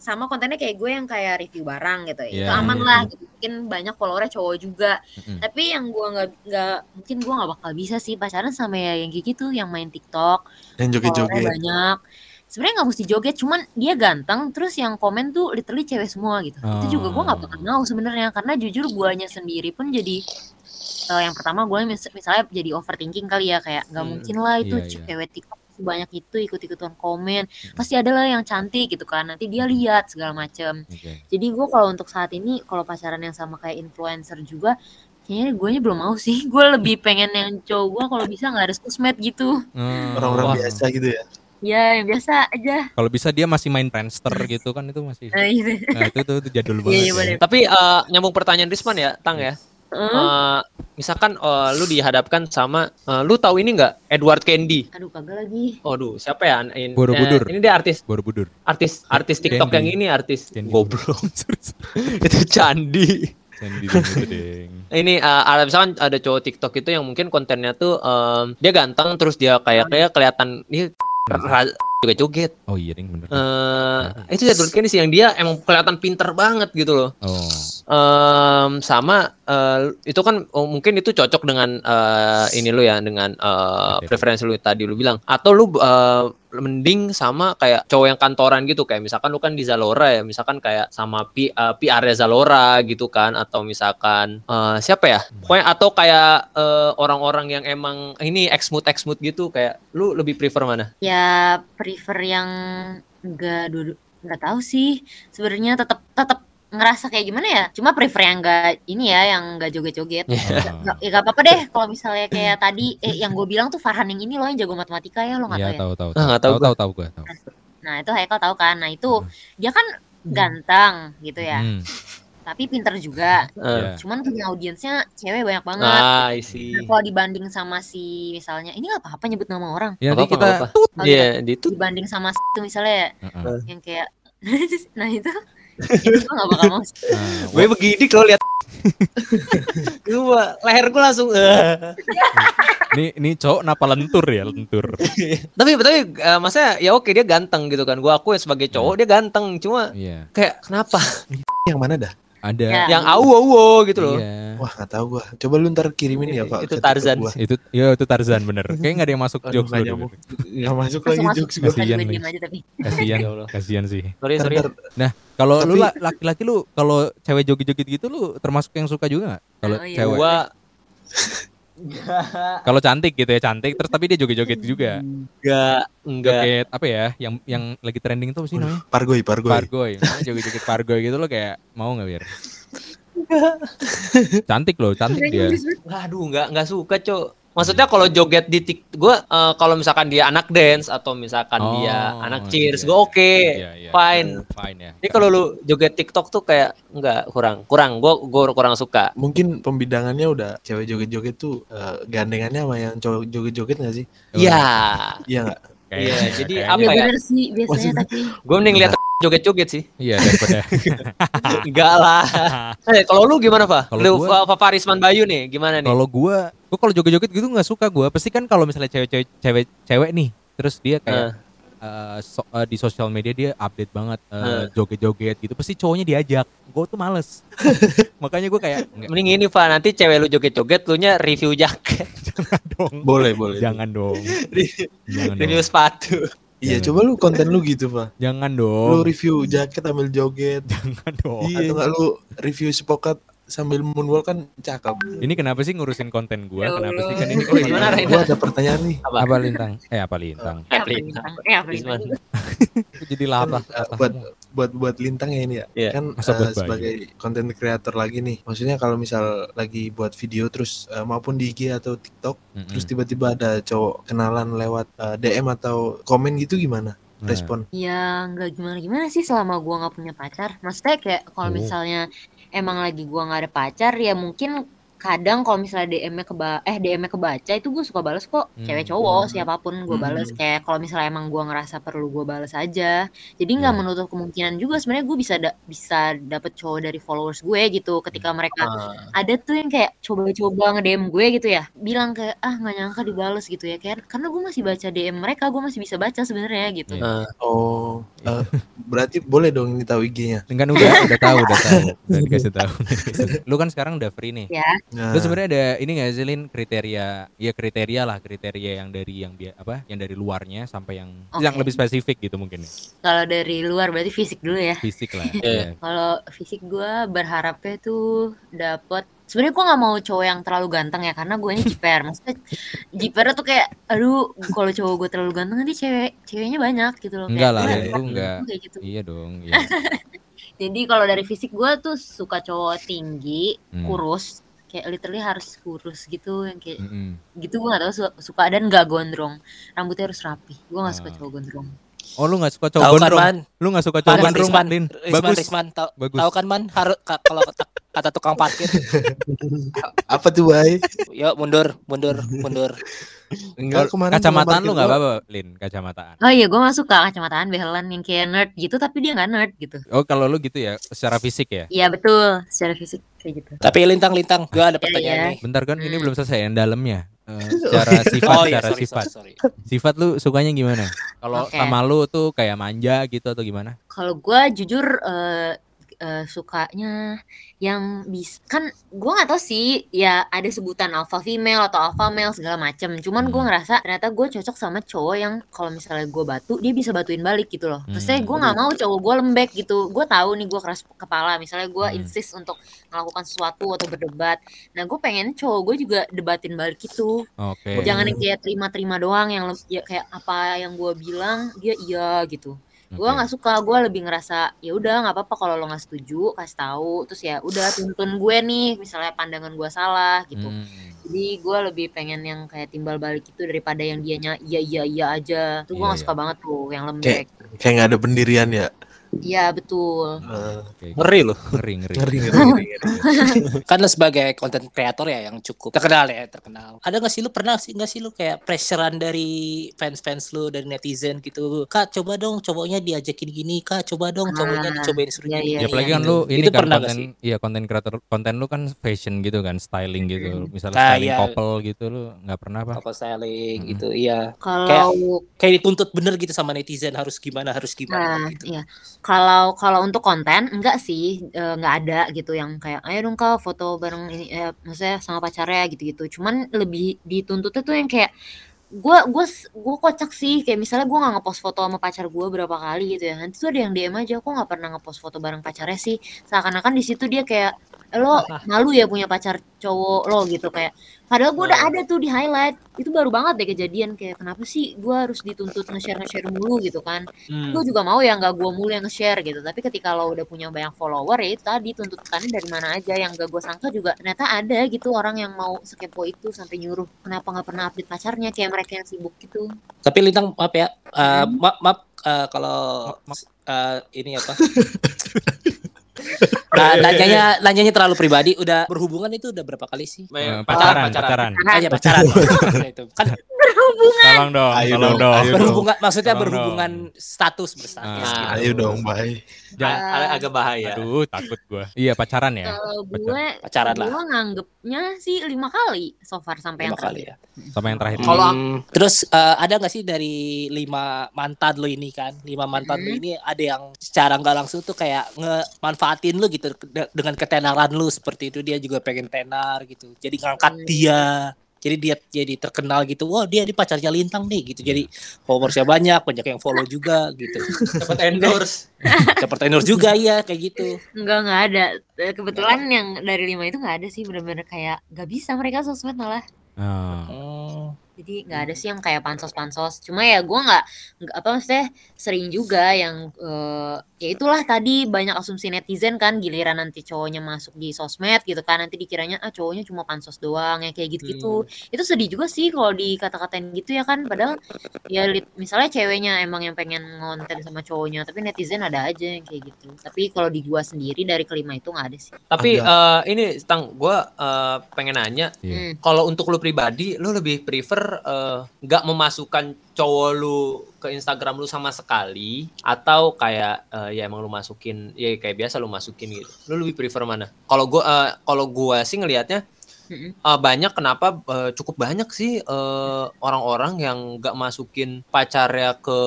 sama kontennya kayak gue yang kayak review barang gitu, itu aman lah gitu. Mungkin banyak followernya cowok juga, tapi yang gue nggak mungkin gue nggak bakal bisa sih pacaran sama yang kayak gitu, yang main TikTok, yang joget-joget banyak. Sebenarnya nggak mesti joget, cuman dia ganteng, terus yang komen tuh literally cewek semua gitu. Itu juga gue nggak bakal mau sebenarnya, karena jujur guanya sendiri pun jadi yang pertama gue misalnya jadi overthinking kali ya, kayak nggak mungkin lah itu cewek TikTok banyak itu ikut-ikutan komen, pasti ada lah yang cantik gitu kan, nanti dia lihat segala macem. Jadi gue kalau untuk saat ini kalau pacaran yang sama kayak influencer juga kayaknya gue belum mau sih. Gue lebih pengen yang cowok gue kalau bisa nggak harus sosmed gitu, orang-orang biasa gitu ya. Ya yang biasa aja. Kalau bisa dia masih main Friendster gitu kan, itu masih. Nah itu jadul banget. Ya. Tapi nyambung pertanyaan Risman ya, Tang ya. Misalkan lu dihadapkan sama lu tahu ini enggak Edward Candy? Aduh kagak lagi. Aduh, siapa ya? Borobudur. Ini dia artis. Borobudur. Artis TikTok Candy. Yang ini artis goblok. Itu Candi. Candi Deng. Ini misalkan ada cowok TikTok itu yang mungkin kontennya tuh dia ganteng terus dia kayak kelihatan ini juga joget. Oh iya, ding bener. Itu Edward Candy sih yang dia emang kelihatan pinter banget gitu loh. Oh. Sama itu kan mungkin itu cocok dengan ini lu ya, dengan preferensi lu tadi lu bilang, atau lu mending sama kayak cowok yang kantoran gitu, kayak misalkan lu kan di Zalora ya, misalkan kayak sama PR-nya Zalora gitu kan, atau misalkan siapa ya pokoknya, atau kayak orang-orang yang emang ini ex-mood gitu, kayak lu lebih prefer mana? Ya prefer yang enggak tahu sih sebenarnya, tetap ngerasa kayak gimana ya, cuma prefer yang enggak ini ya, yang enggak joget-joget. Ya enggak apa-apa deh kalau misalnya kayak tadi yang gue bilang tuh Farhan yang ini loh, yang jago matematika ya, lo enggak tahu ya? Tahu gue. Nah, itu Haikal tahu kan. Nah, itu dia kan ganteng gitu ya. Tapi pintar juga. Cuman punya audiensnya cewek banyak banget. Nah, kalau dibanding sama si misalnya, ini enggak apa-apa nyebut nama orang. Ya, ditut. Dibanding sama itu misalnya yang kayak nah itu itu gue gak bakal mau. Gue begini kalau lihat gue leher gue langsung ini cowok kenapa lentur. Tapi maksudnya ya oke, dia ganteng gitu kan, gue aku sebagai cowok dia ganteng, cuma kayak kenapa yang mana dah ada yang awu gitu loh. Wah nggak tahu gue, coba lu ntar kirimin ya Pak. Itu Tarzan bener. Kayaknya nggak ada yang masuk jokes lu. Nggak masuk lagi jokes gue. Kasian sih. Sorry. Nah kalau lu laki-laki lu kalau cewek joget-joget gitu lu termasuk yang suka juga nggak? Kalau cewek. Kalau cantik gitu ya, cantik terus tapi dia joget-joget juga. Enggak. Joget apa ya? Yang lagi trending tuh apa sih namanya? Pargoy. Joget-joget pargoy gitu lo kayak mau nggak biar? Cantik dia. Aduh, enggak suka, Cok. Maksudnya kalau joget di TikTok gue kalau misalkan dia anak dance atau misalkan dia anak cheers gue fine ya. Jadi kalau lu joget TikTok tuh kayak enggak, kurang gue kurang suka. Mungkin pembidangannya udah cewek joget-joget tuh gandengannya sama yang cowok joget-joget enggak sih? Iya enggak? Iya, jadi apa ya? Bener sih biasanya, tapi gue mending lihat joget-joget sih. Iya daripada enggak lah. Kalau lu gimana, Pak? Lu Papa Risman Bayu nih, gimana nih? Kalau gue kalau joget-joget gitu enggak suka gue. Pasti kan kalau misalnya cewek nih, terus dia kayak di sosial media dia update banget joget-joget gitu, pasti cowoknya diajak. Gue tuh males. Makanya gue kayak enggak. Mending ini Pak, nanti cewek lu joget-joget lu nya review jaket. Jangan dong. Boleh. Jangan dong. Review sepatu. Iya, coba lu konten lu gitu, Pak. Jangan dong. Lu review jaket ambil joget. Jangan dong. Iya. Atau enggak lu review sepokat sambil moonwalk kan cakep. Ini kenapa sih ngurusin konten gua? Kenapa sih kan ini? Gimana Raina? Gua ada pertanyaan nih. Apa Lintang? Jadi lama. Buat Lintang ya ini ya. Yeah. Kan sebagai konten creator lagi nih. Maksudnya kalau misal lagi buat video terus maupun di IG atau TikTok, terus tiba-tiba ada cowok kenalan lewat DM atau komen gitu, gimana respon? Ya enggak gimana-gimana sih selama gua enggak punya pacar. Maksudnya kayak kalau misalnya emang lagi gue nggak ada pacar ya, mungkin kadang kalau misalnya DM-nya kebaca itu gue suka balas kok, cewek cowok siapapun gue balas, kayak kalau misalnya emang gue ngerasa perlu gue balas aja. Jadi nggak menutup kemungkinan juga sebenarnya gue bisa dapet cowok dari followers gue gitu, ketika mereka ada tuh yang kayak coba-coba nge-DM gue gitu ya, bilang kayak nggak nyangka dibalas gitu ya, kayak karena gue masih baca DM mereka, gue masih bisa baca sebenarnya gitu. Berarti boleh dong ini tahu IG-nya? Kan udah tahu, dikasih tahu. Lu kan sekarang udah free nih. Ya. Lu sebenarnya ada ini nggak sih Lin kriteria yang dari yang dari luarnya sampai yang lebih spesifik gitu mungkin. Kalau dari luar berarti fisik dulu ya. Fisik lah. Yeah. Kalau fisik gue berharapnya tuh dapet. Sebenarnya gue nggak mau cowok yang terlalu ganteng ya, karena gue ini jiper. Maksudnya jiper tuh kayak, aduh, kalau cowok gue terlalu ganteng nanti ceweknya banyak gitu loh. Enggak lah, itu enggak. Gitu. Iya dong. Iya. Jadi kalau dari fisik gue tuh suka cowok tinggi, kurus. Kayak literally harus kurus gitu, yang kayak gitu gue nggak tahu suka, dan nggak gondrong. Rambutnya harus rapi. Gue nggak suka cowok gondrong. Oh, lu enggak suka cowok gondrong. Man. Lu enggak suka cowok gondrong, Lin. Bagus. Risman, tahu kan man, harus kalau kata tukang parkir. Apa tuh, Bay? Yuk, mundur. Enggak, kacamataan lu enggak apa-apa, Lin, kacamataan. Oh iya, gua enggak suka kacamataan behelan yang kayak nerd gitu, tapi dia enggak nerd gitu. Oh, kalau lu gitu ya, secara fisik ya? Iya, betul, secara fisik kayak gitu. Tapi lintang, gua ada pertanyaan nih. Bentar kan, ini belum selesai yang dalamnya. Secara sifat. Sifat lu sukanya gimana? Kalau sama lu tuh kayak manja gitu atau gimana? Kalau gue jujur sukanya yang bisa, kan gue nggak tahu sih ya, ada sebutan alpha female atau alpha male segala macem. Cuman gue ngerasa ternyata gue cocok sama cowok yang kalau misalnya gue batu, dia bisa batuin balik gitu loh. Maksudnya gue nggak mau cowok gue lembek gitu. Gue tahu nih gue keras kepala. Misalnya gue insist untuk melakukan sesuatu atau berdebat. Nah gue pengen cowok gue juga debatin balik gitu. Jangan yang kayak terima-terima doang, yang ya, kayak apa yang gue bilang dia iya gitu. Gue nggak suka, gue lebih ngerasa ya udah nggak apa-apa kalau lo nggak setuju, kasih tahu, terus ya udah tuntun gue nih misalnya pandangan gue salah gitu. Jadi gue lebih pengen yang kayak timbal balik itu daripada yang dianya iya aja. Tuh gue nggak suka banget tuh yang lembek. Kayak nggak ada pendirian ya. Iya betul. Ngeri loh. Ngeri. Kan lo sebagai content creator ya yang cukup terkenal. Ada nggak sih lu pernah kayak pressurean dari fans lu, dari netizen gitu? Kak coba dong cowoknya diajakin gini, kak coba dong cowoknya dicobain suruh gini. Ya apalagi kan lu ini kan konten creator, konten lu kan fashion gitu kan, styling gitu. Misalnya styling couple gitu, lu nggak pernah apa? Couple styling gitu, iya. Kayak dituntut bener gitu sama netizen harus gimana gitu. Iya. Kalau untuk konten enggak sih, enggak ada gitu yang kayak ayo dong kak foto bareng ini, maksudnya sama pacarnya gitu-gitu. Cuman lebih dituntutnya tuh yang kayak gue kocak sih, kayak misalnya gue nggak ngepost foto sama pacar gue berapa kali gitu ya, nanti tuh ada yang DM aja aku nggak pernah ngepost foto bareng pacarnya sih, seakan-akan di situ dia kayak lo malu ya punya pacar cowok lo gitu, kayak padahal gue udah ada tuh di highlight itu baru banget deh kejadian, kayak kenapa sih gue harus dituntut nge-share mulu gitu kan. Gue juga mau ya nggak gue mulu yang nge-share gitu, tapi ketika lo udah punya banyak follower ya itu tadi tuntutannya dari mana aja yang gak gue sangka juga ternyata ada gitu orang yang mau sekepo itu sampai nyuruh kenapa nggak pernah update pacarnya, kayak mereka yang sibuk gitu. Tapi Lintang maaf ya, nanyanya terlalu pribadi. Udah berhubungan itu udah berapa kali sih? Pacaran. Itu kan berhubungan. Tolong dong. Berhubungan maksudnya berhubungan status. Gitu. Ayo dong, Bay. Agak bahaya. Aduh, takut gue. Iya, pacaran ya. Pacaran lah. Gue nganggepnya sih 5 kali so far sampai yang terakhir. Ya. Sampai yang terakhir. Kalau terus ada enggak sih dari 5 mantan lo ini kan? 5 mantan lo ini ada yang secara enggak langsung tuh kayak ngemanfaatin lo gitu dengan ketenaran lo seperti itu, dia juga pengen tenar gitu. Jadi ngangkat dia. Jadi dia jadi terkenal gitu. Wah, dia ini pacarnya Lintang nih gitu. Jadi followersnya banyak yang follow juga gitu. Dapat endorse juga ya kayak gitu. Enggak ada. Kebetulan yang dari 5 itu enggak ada sih, benar-benar kayak enggak bisa mereka sosmed malah. Jadi nggak ada sih yang kayak pansos-pansos. Cuma ya gue nggak apa maksudnya sering juga yang ya itulah tadi banyak asumsi netizen kan, giliran nanti cowoknya masuk di sosmed gitu kan, nanti dikiranya ah cowoknya cuma pansos doang ya kayak gitu-gitu. Itu sedih juga sih kalau dikata-katain gitu ya kan. Padahal ya misalnya ceweknya emang yang pengen ngonten sama cowoknya, tapi netizen ada aja yang kayak gitu. Tapi kalau di gue sendiri dari kelima itu nggak ada sih. Tapi ini Tang, gue pengen nanya, kalau untuk lu pribadi, lu lebih prefer nggak memasukkan cowok lu ke Instagram lu sama sekali, atau kayak ya emang lu masukin ya kayak biasa lu masukin gitu? Lu lebih prefer mana? Kalau gue sih ngelihatnya banyak, kenapa cukup banyak sih orang-orang yang nggak masukin pacarnya ke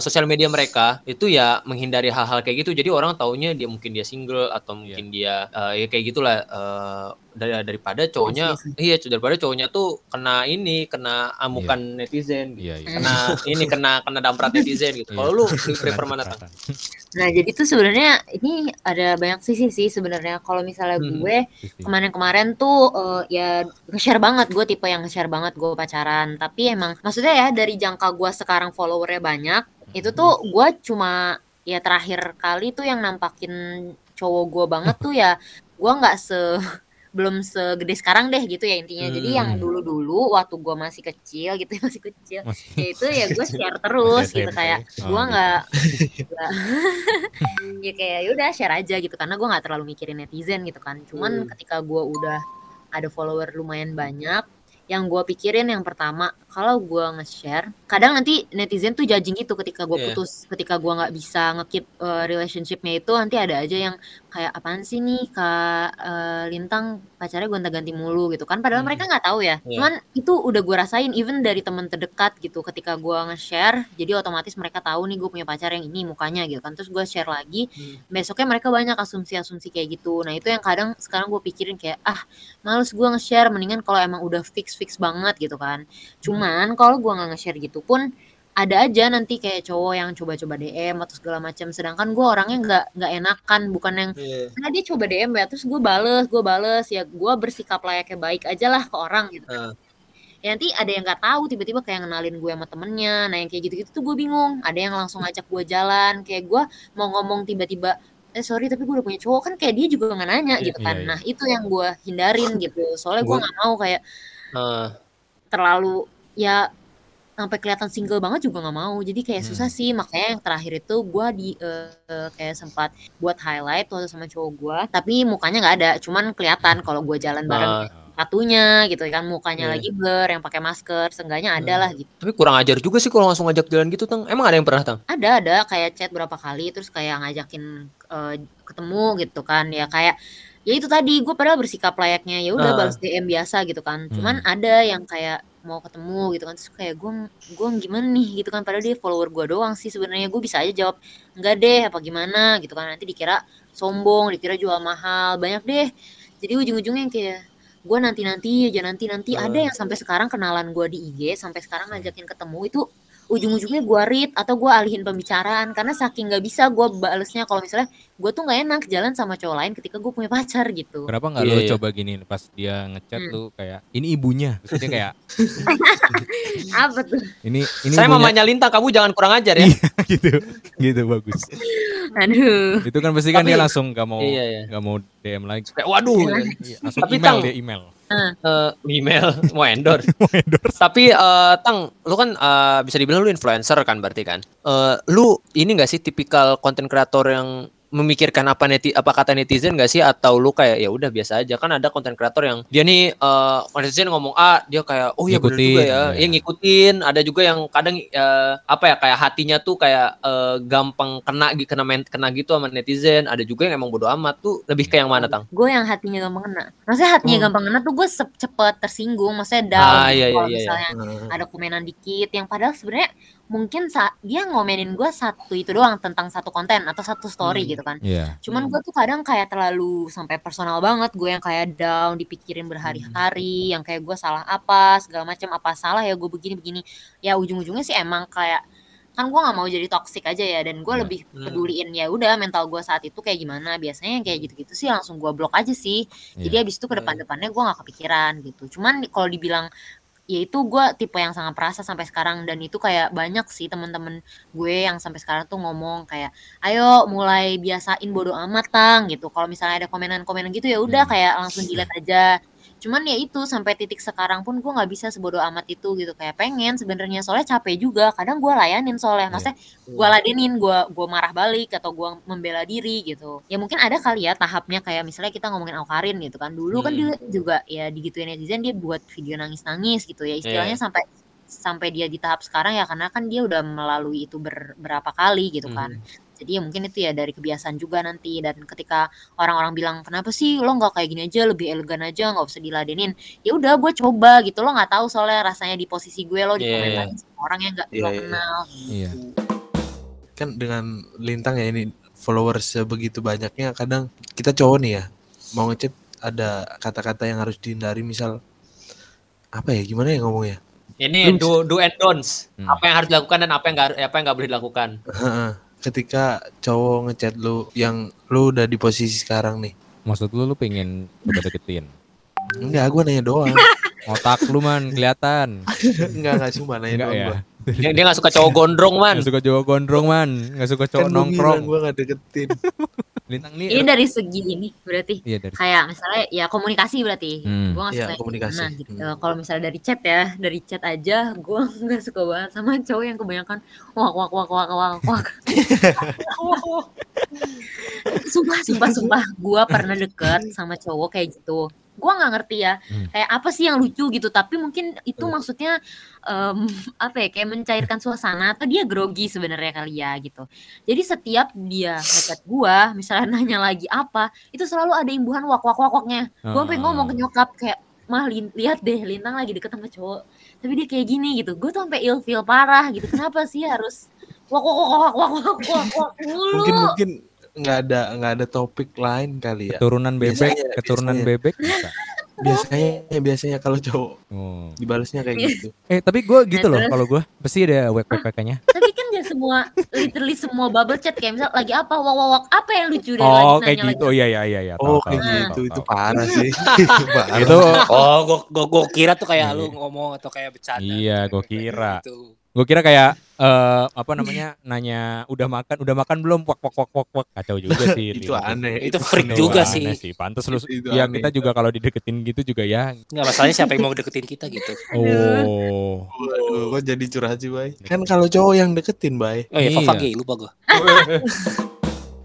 sosial media mereka itu, ya menghindari hal-hal kayak gitu. Jadi orang taunya dia mungkin dia single atau mungkin dia ya kayak gitulah, daripada cowoknya daripada cowoknya tuh kena ini, kena amukan netizen gitu. Kena ini kena damprat netizen gitu. Kalau lu prefer mana, Tang? Nah, jadi tuh sebenarnya ini ada banyak sisi sih sebenarnya. Kalau misalnya gue kemarin-kemarin tuh ya nge-share banget, gue tipe yang nge-share banget gue pacaran, tapi emang maksudnya ya dari jangka gue sekarang followernya banyak, itu tuh gue cuma ya terakhir kali tuh yang nampakin cowok gue banget tuh ya gue belum segede sekarang deh gitu ya intinya. Jadi yang dulu waktu gue masih kecil gitu, ya itu ya gue share terus gitu, kayak gue nggak ya kayak yaudah share aja gitu, karena gue nggak terlalu mikirin netizen gitu kan. Cuman ketika gue udah ada follower lumayan banyak, yang gue pikirin yang pertama, kalau gue nge-share, kadang nanti netizen tuh judging gitu ketika gue putus, ketika gue nggak bisa nge-keep relationship-nya itu, nanti ada aja yang kayak apaan sih nih Kak Lintang pacarnya gonta-ganti mulu gitu kan, padahal mereka nggak tahu ya. Cuman itu udah gue rasain even dari teman terdekat gitu, ketika gue nge-share, jadi otomatis mereka tahu nih gue punya pacar yang ini mukanya gitu kan. Terus gue share lagi, besoknya mereka banyak asumsi-asumsi kayak gitu. Nah itu yang kadang sekarang gue pikirin kayak males gue nge-share, mendingan kalau emang udah fix banget gitu kan. Cuman kalau gue nggak nge-share gitu pun ada aja nanti kayak cowok yang coba-coba DM atau segala macam, sedangkan gue orangnya nggak enakan, bukan yang karena dia coba DM ya terus gue bales ya, gue bersikap layaknya baik aja lah ke orang gitu. Ya nanti ada yang nggak tahu tiba-tiba kayak ngenalin gue sama temennya, nah yang kayak gitu-gitu tuh gue bingung. Ada yang langsung ngajak gue jalan, kayak gue mau ngomong tiba-tiba sorry tapi gue udah punya cowok kan, kayak dia juga nggak nanya gitu kan. Nah itu yang gue hindarin gitu, soalnya gue nggak mau kayak terlalu ya sampai kelihatan single banget juga nggak mau, jadi kayak susah sih. Makanya yang terakhir itu gue kayak sempat buat highlight waktu sama cowok gue, tapi mukanya nggak ada, cuman kelihatan kalau gue jalan bareng satunya gitu kan, mukanya lagi blur, yang pakai masker, seenggaknya ada lah gitu. Tapi kurang ajar juga sih kalau langsung ngajak jalan gitu, Tang. Emang ada yang pernah, Tang? Ada kayak chat berapa kali terus kayak ngajakin ketemu gitu kan, ya kayak ya itu tadi gue padahal bersikap layaknya ya udah balas DM biasa gitu kan. Cuman ada yang kayak mau ketemu gitu kan, terus kayak gue gimana nih gitu kan, padahal dia follower gue doang sih sebenarnya. Gue bisa aja jawab enggak deh apa gimana gitu kan, nanti dikira sombong, dikira jual mahal, banyak deh. Jadi ujung-ujungnya kayak gue nanti ada yang sampai sekarang kenalan gue di IG, sampai sekarang ngajakin ketemu itu ujung-ujungnya gue read atau gue alihin pembicaraan, karena saking nggak bisa gue balesnya kalau misalnya gue tuh nggak enak jalan sama cowok lain ketika gue punya pacar gitu. Kenapa nggak lo coba gini pas dia ngechat lu kayak ini ibunya, maksudnya kayak apa tuh? Ini saya mamanya Lintang, kamu jangan kurang ajar ya. gitu bagus. Aduh. Itu kan pasti kan dia langsung nggak mau mau DM lagi. Kayak waduh. Langsung email. Email mau endorse. Tapi Tang, lu kan bisa dibilang lu influencer kan berarti kan. Lu ini enggak sih tipikal content creator yang memikirkan apa kata netizen enggak sih, atau lu kayak ya udah biasa aja? Kan ada content creator yang dia nih netizen ngomong A, dia kayak oh iya bener juga ya. Iya ngikutin. Ada juga yang kadang kayak hatinya tuh kayak gampang kena gitu sama netizen. Ada juga yang emang bodo amat. Tuh lebih kayak yang mana, Tang? Gue yang hatinya gampang kena. Maksudnya hatinya gampang kena tuh gue cepet tersinggung, maksudnya down misalnya ada komenan dikit yang padahal sebenarnya mungkin dia ngomenin gue satu itu doang tentang satu konten atau satu story gitu kan. Cuman gue tuh kadang kayak terlalu sampai personal banget, gue yang kayak down, dipikirin berhari-hari, yang kayak gue salah apa segala macam, apa salah ya gue begini-begini. Ya ujung-ujungnya sih emang kayak kan gue nggak mau jadi toksik aja ya, dan gue lebih peduliin ya udah mental gue saat itu kayak gimana. Biasanya yang kayak gitu-gitu sih langsung gue blok aja sih. Jadi abis itu ke depan-depannya gue nggak kepikiran gitu. Cuman kalau dibilang yaitu gue tipe yang sangat perasa sampai sekarang. Dan itu kayak banyak sih teman-teman gue yang sampai sekarang tuh ngomong kayak, ayo mulai biasain bodo amat Tang gitu. Kalau misalnya ada komenan-komenan gitu ya udah kayak langsung delete aja. Cuman ya itu sampai titik sekarang pun gue nggak bisa sebodo amat itu gitu. Kayak pengen sebenarnya, soalnya capek juga. Kadang gue layanin soalnya, maksudnya gue ladenin, gue marah balik atau gue membela diri gitu. Ya mungkin ada kali ya tahapnya, kayak misalnya kita ngomongin Awkarin gitu kan dulu kan dia juga ya digituin netizen, dia buat video nangis-nangis gitu ya istilahnya, sampai dia di tahap sekarang ya karena kan dia udah melalui itu berapa kali gitu kan. Jadi ya mungkin itu ya dari kebiasaan juga nanti. Dan ketika orang-orang bilang kenapa sih lo nggak kayak gini aja, lebih elegan aja, nggak usah diladenin, ya udah gue coba gitu. Lo nggak tahu soalnya rasanya di posisi gue lo dikomentarin sama orang yang nggak lo kenal. Kan dengan Lintang ya ini followers sebegitu banyaknya, kadang kita cowok nih ya mau ngechat ada kata-kata yang harus dihindari, misal apa ya, gimana ya ngomongnya? Ini do and don'ts, apa yang harus dilakukan dan apa yang nggak boleh dilakukan. Ketika cowok ngechat lu yang lu udah di posisi sekarang nih, maksud lu pengen deketin? Enggak, gua nanya doang. Otak lu man kelihatan. Enggak cuma nanya doang ya. Dia enggak suka cowok gondrong man. Enggak suka cowok kan nongkrong. Gua enggak deketin. Lintang nih. Ini dari segi ini berarti ya, kayak misalnya ya komunikasi berarti. Gua enggak suka komunikasi. Nah, gitu. Kalau misalnya dari chat ya, aja gua enggak suka banget sama cowok yang kebanyakan wak. Sumpah. Gua pernah deket sama cowok kayak gitu. Gue nggak ngerti ya kayak apa sih yang lucu gitu, tapi mungkin itu maksudnya apa ya, kayak mencairkan suasana atau dia grogi sebenarnya kali ya gitu. Jadi setiap dia ngechat gue misalnya nanya lagi apa, itu selalu ada imbuhan wak-wak-waknya. Gue sampai ngomong ke nyokap kayak, mah lihat deh Lintang lagi deket sama cowok tapi dia kayak gini gitu. Gue tuh sampai ilfeel parah gitu, kenapa sih harus wak-wak dulu. Mungkin nggak ada topik lain kali ya. Keturunan bebek biasanya kalau cowok dibalasnya kayak gitu. Tapi gue gitu loh, kalau gue pasti ada wek-weknya. Tapi kan nggak semua, literally semua bubble chat, kayak misal lagi apa wak-wak apa yang lucu deh. Oh kayak gitu, iya. Kayak gitu itu parah sih. Itu gue kira tuh kayak lu ngomong atau kayak bercanda. Iya gue kira kayak apa namanya, nanya udah makan belum, wak kacau juga sih. Itu aneh, itu freak juga sih. Pantes lu ya, aneh. Kita juga kalau dideketin gitu juga ya nggak masalahnya, siapa yang mau deketin kita gitu. Kok jadi curhat sih Bay, kan kalau cowok yang deketin Bay. Fafagi lupa gue.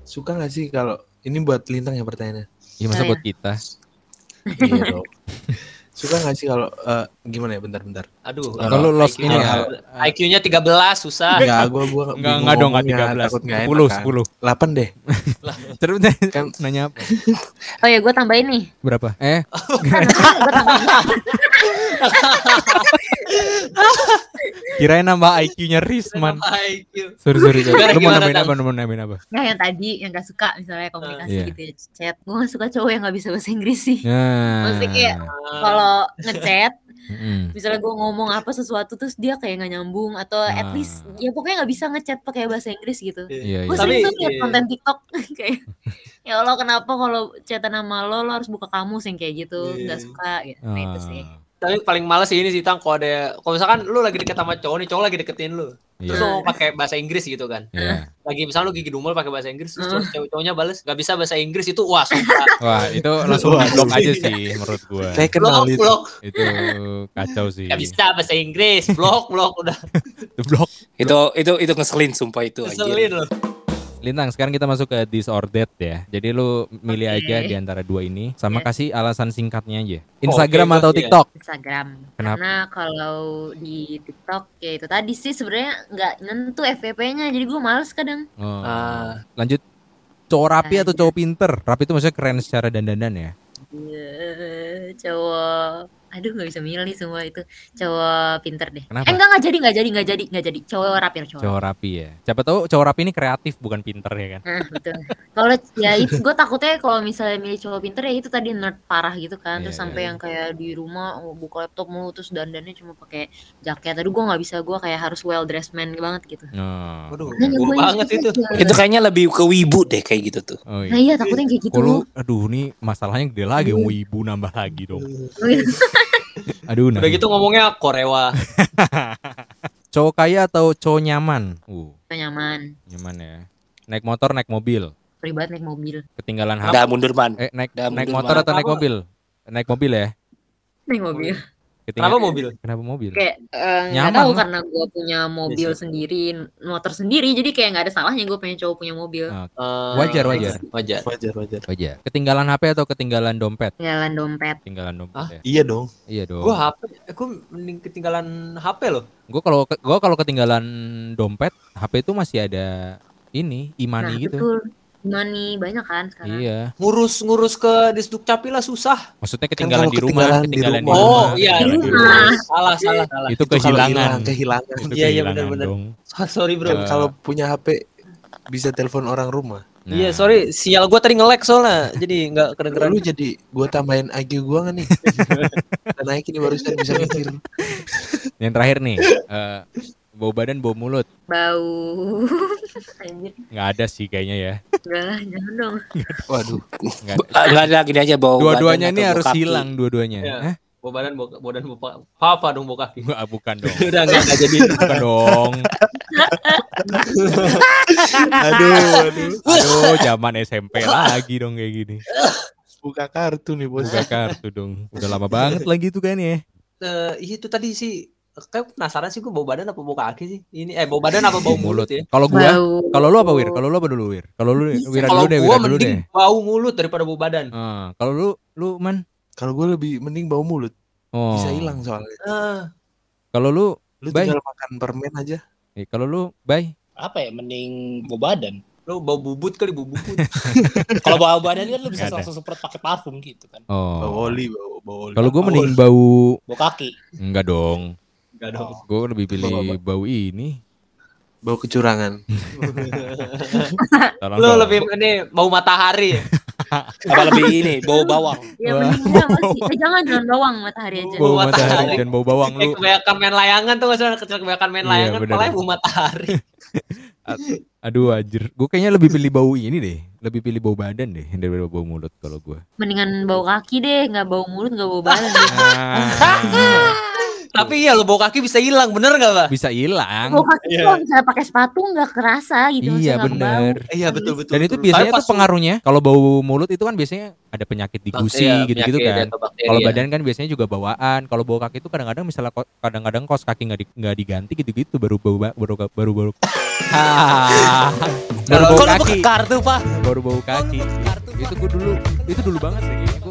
Suka nggak sih kalau ini buat Lintang ya pertanyaannya ya, masa buat kita. Iya dong. Suka gak sih kalau gimana ya, bentar. Aduh, kalau lost ini ya. IQ-nya 13 susah. Enggak, gua enggak dong, enggak 13. 10. 8 deh. Terus kan nanya apa? Oh ya, gua tambahin nih. Berapa? Kirain nambah IQ-nya Risman. Sorry. Lu mau nambahin apa? Nah, yang tadi yang gak suka misalnya komunikasi gitu ya, chat. Gua gak suka cowok yang gak bisa bahasa Inggris sih. Maksudnya kayak kalau ngechat misalnya gue ngomong apa sesuatu terus dia kayak nggak nyambung atau at least ya pokoknya nggak bisa ngechat pakai bahasa Inggris gitu. Gue sering tuh lihat konten TikTok kayak ya Allah kenapa kalau chatan sama lo harus buka kamus yang kayak gitu. Nggak suka gitu. Nah itu sih. Tapi paling males ini sih Tang, kalau ada, kalau misalkan lu lagi deket sama cowok nih, cowok lagi deketin lu terus lu pakai bahasa Inggris gitu kan. Lagi misalnya lu gigi dumel pakai bahasa Inggris terus cowoknya bales gak bisa bahasa Inggris, itu wah sumpah. Wah itu langsung blok aja sih menurut gua. Saya kenal itu kacau sih. Gak bisa bahasa Inggris, blok udah. Itu ngeselin sumpah itu. Ngeselin loh. Lintang, sekarang kita masuk ke disordered ya. Jadi lu milih aja di antara dua ini sama kasih alasan singkatnya aja. Instagram atau TikTok? Instagram. Kenapa? Karena kalau di TikTok ya itu tadi sih sebenarnya enggak nentu FYP-nya, jadi gue males kadang. Lanjut. Cowok rapi atau cowok pinter? Rapi itu maksudnya keren secara dandan ya. Cowok, aduh nggak bisa milih semua itu, cowok pinter deh. Kenapa? Nggak jadi cowok rapi ya. Siapa tahu cowok rapi ini kreatif bukan pinter ya kan. Betul. Kalau ya itu gue takutnya kalau misalnya milih cowok pinter ya itu tadi nerd parah gitu kan, terus sampai yang kayak di rumah buka laptop mulu terus dandannya cuma pakai jaket. Aduh gue nggak bisa, gue kayak harus well dressed man banget gitu. Aduh banget itu kayaknya lebih ke wibu deh kayak gitu tuh. Nah iya takutnya kayak gitu. Kalau aduh nih masalahnya gede lagi wibu nambah lagi dong. Aduh, udah gitu ngomongnya korewa. Cowok kaya atau cowok nyaman? Nyaman. Nyaman ya. Naik motor, naik mobil. Pribat naik mobil. Ketinggalan HP. Naik motor atau naik mobil? Naik mobil ya. Naik mobil. Kenapa mobil? Kenapa mobil? Kayak nggak tahu lah. Karena gue punya mobil sendiri, motor sendiri, jadi kayak nggak ada salahnya gue pengen cowok punya mobil. Wajar. Ketinggalan HP atau ketinggalan dompet? Ketinggalan dompet. Ah, ya. Iya dong. Gue mending ketinggalan HP loh. Gue kalau ketinggalan dompet, HP itu masih ada ini, e-money gitu. Betul. Money banyak kan sekarang. Iya. Ngurus ke Disduk Capila susah. Maksudnya ketinggalan di rumah, ketinggalan di rumah. Oh iya, salah. Itu kehilangan. Iya benar. Sorry bro, kalau punya HP bisa telepon orang rumah. Nah. Iya, sorry, sinyal gua tadi nge-lag soalnya. Jadi enggak kedengeran. Lu jadi gua tambahin IQ gua enggak nih. Dan naikin nih baru saya bisa mikir. Yang terakhir nih, bau badan, bau mulut. Bau. Nggak ada sih kayaknya ya. Udah, jangan dong. Waduh. Nggak ada, gini aja bau. Dua-duanya ini harus hilang dua-duanya. Ya. Hah? Bau badan, apa dong bau kaki? Bukan dong. Udah nggak jadi. Bukan dong. Aduh, zaman SMP lagi dong kayak gini. Buka kartu nih bos. Buka kartu dong. Udah lama banget lagi itu kan ya. Itu tadi sih. Kayak penasaran sih gue bau badan apa bau kaki sih? Ini bau badan apa bau mulut ya? Kalau gue, kalau lu apa Wir? Kalau lu apa dulu Wir? Kalau lu Wira dulu deh. Kalau gue mending bau mulut daripada bau badan. Kalau lu Man? Kalau gue lebih mending bau mulut. Oh. Bisa hilang soalnya. Kalau lu tinggal makan permen aja. Kalau lu Bay? Apa ya? Mending bau badan. Lu bau bubut kali, bau bubut. Kalau bau badan kan lu bisa langsung semprot pakai parfum gitu kan. Bau oli, bau oli. Kalau gue mending bau kaki. Enggak dong. Gue lebih pilih bau ini. Bau kecurangan. Lu lebih ini bau matahari. Apa lebih ini bau bawang. Ya, jangan bawang, matahari aja. Bau matahari dan bau bawang lu. Kebanyakan main layangan tuh enggak usah kebanyakan main layangan, paling bau matahari. Aduh anjir. Gue kayaknya lebih pilih bau ini deh. Lebih pilih bau badan deh daripada bau mulut kalau gue. Mendingan bau kaki deh, enggak bau mulut, enggak bau badan. Tapi iya lo bau kaki bisa hilang, bener gak Pak? Bisa hilang. Bau kaki kalau misalnya pakai sepatu gak kerasa gitu. Iya bener. Iya betul. Dan itu biasanya tuh pengaruhnya. Kalau bau mulut itu kan biasanya ada penyakit di gusi gitu-gitu kan. Kalau badan kan biasanya juga bawaan. Kalau bau kaki itu kadang-kadang misalnya kadang-kadang kaos kaki gak diganti gitu-gitu baru bau. Baru bau kaki. Baru bau kaki. Itu gue dulu banget sih.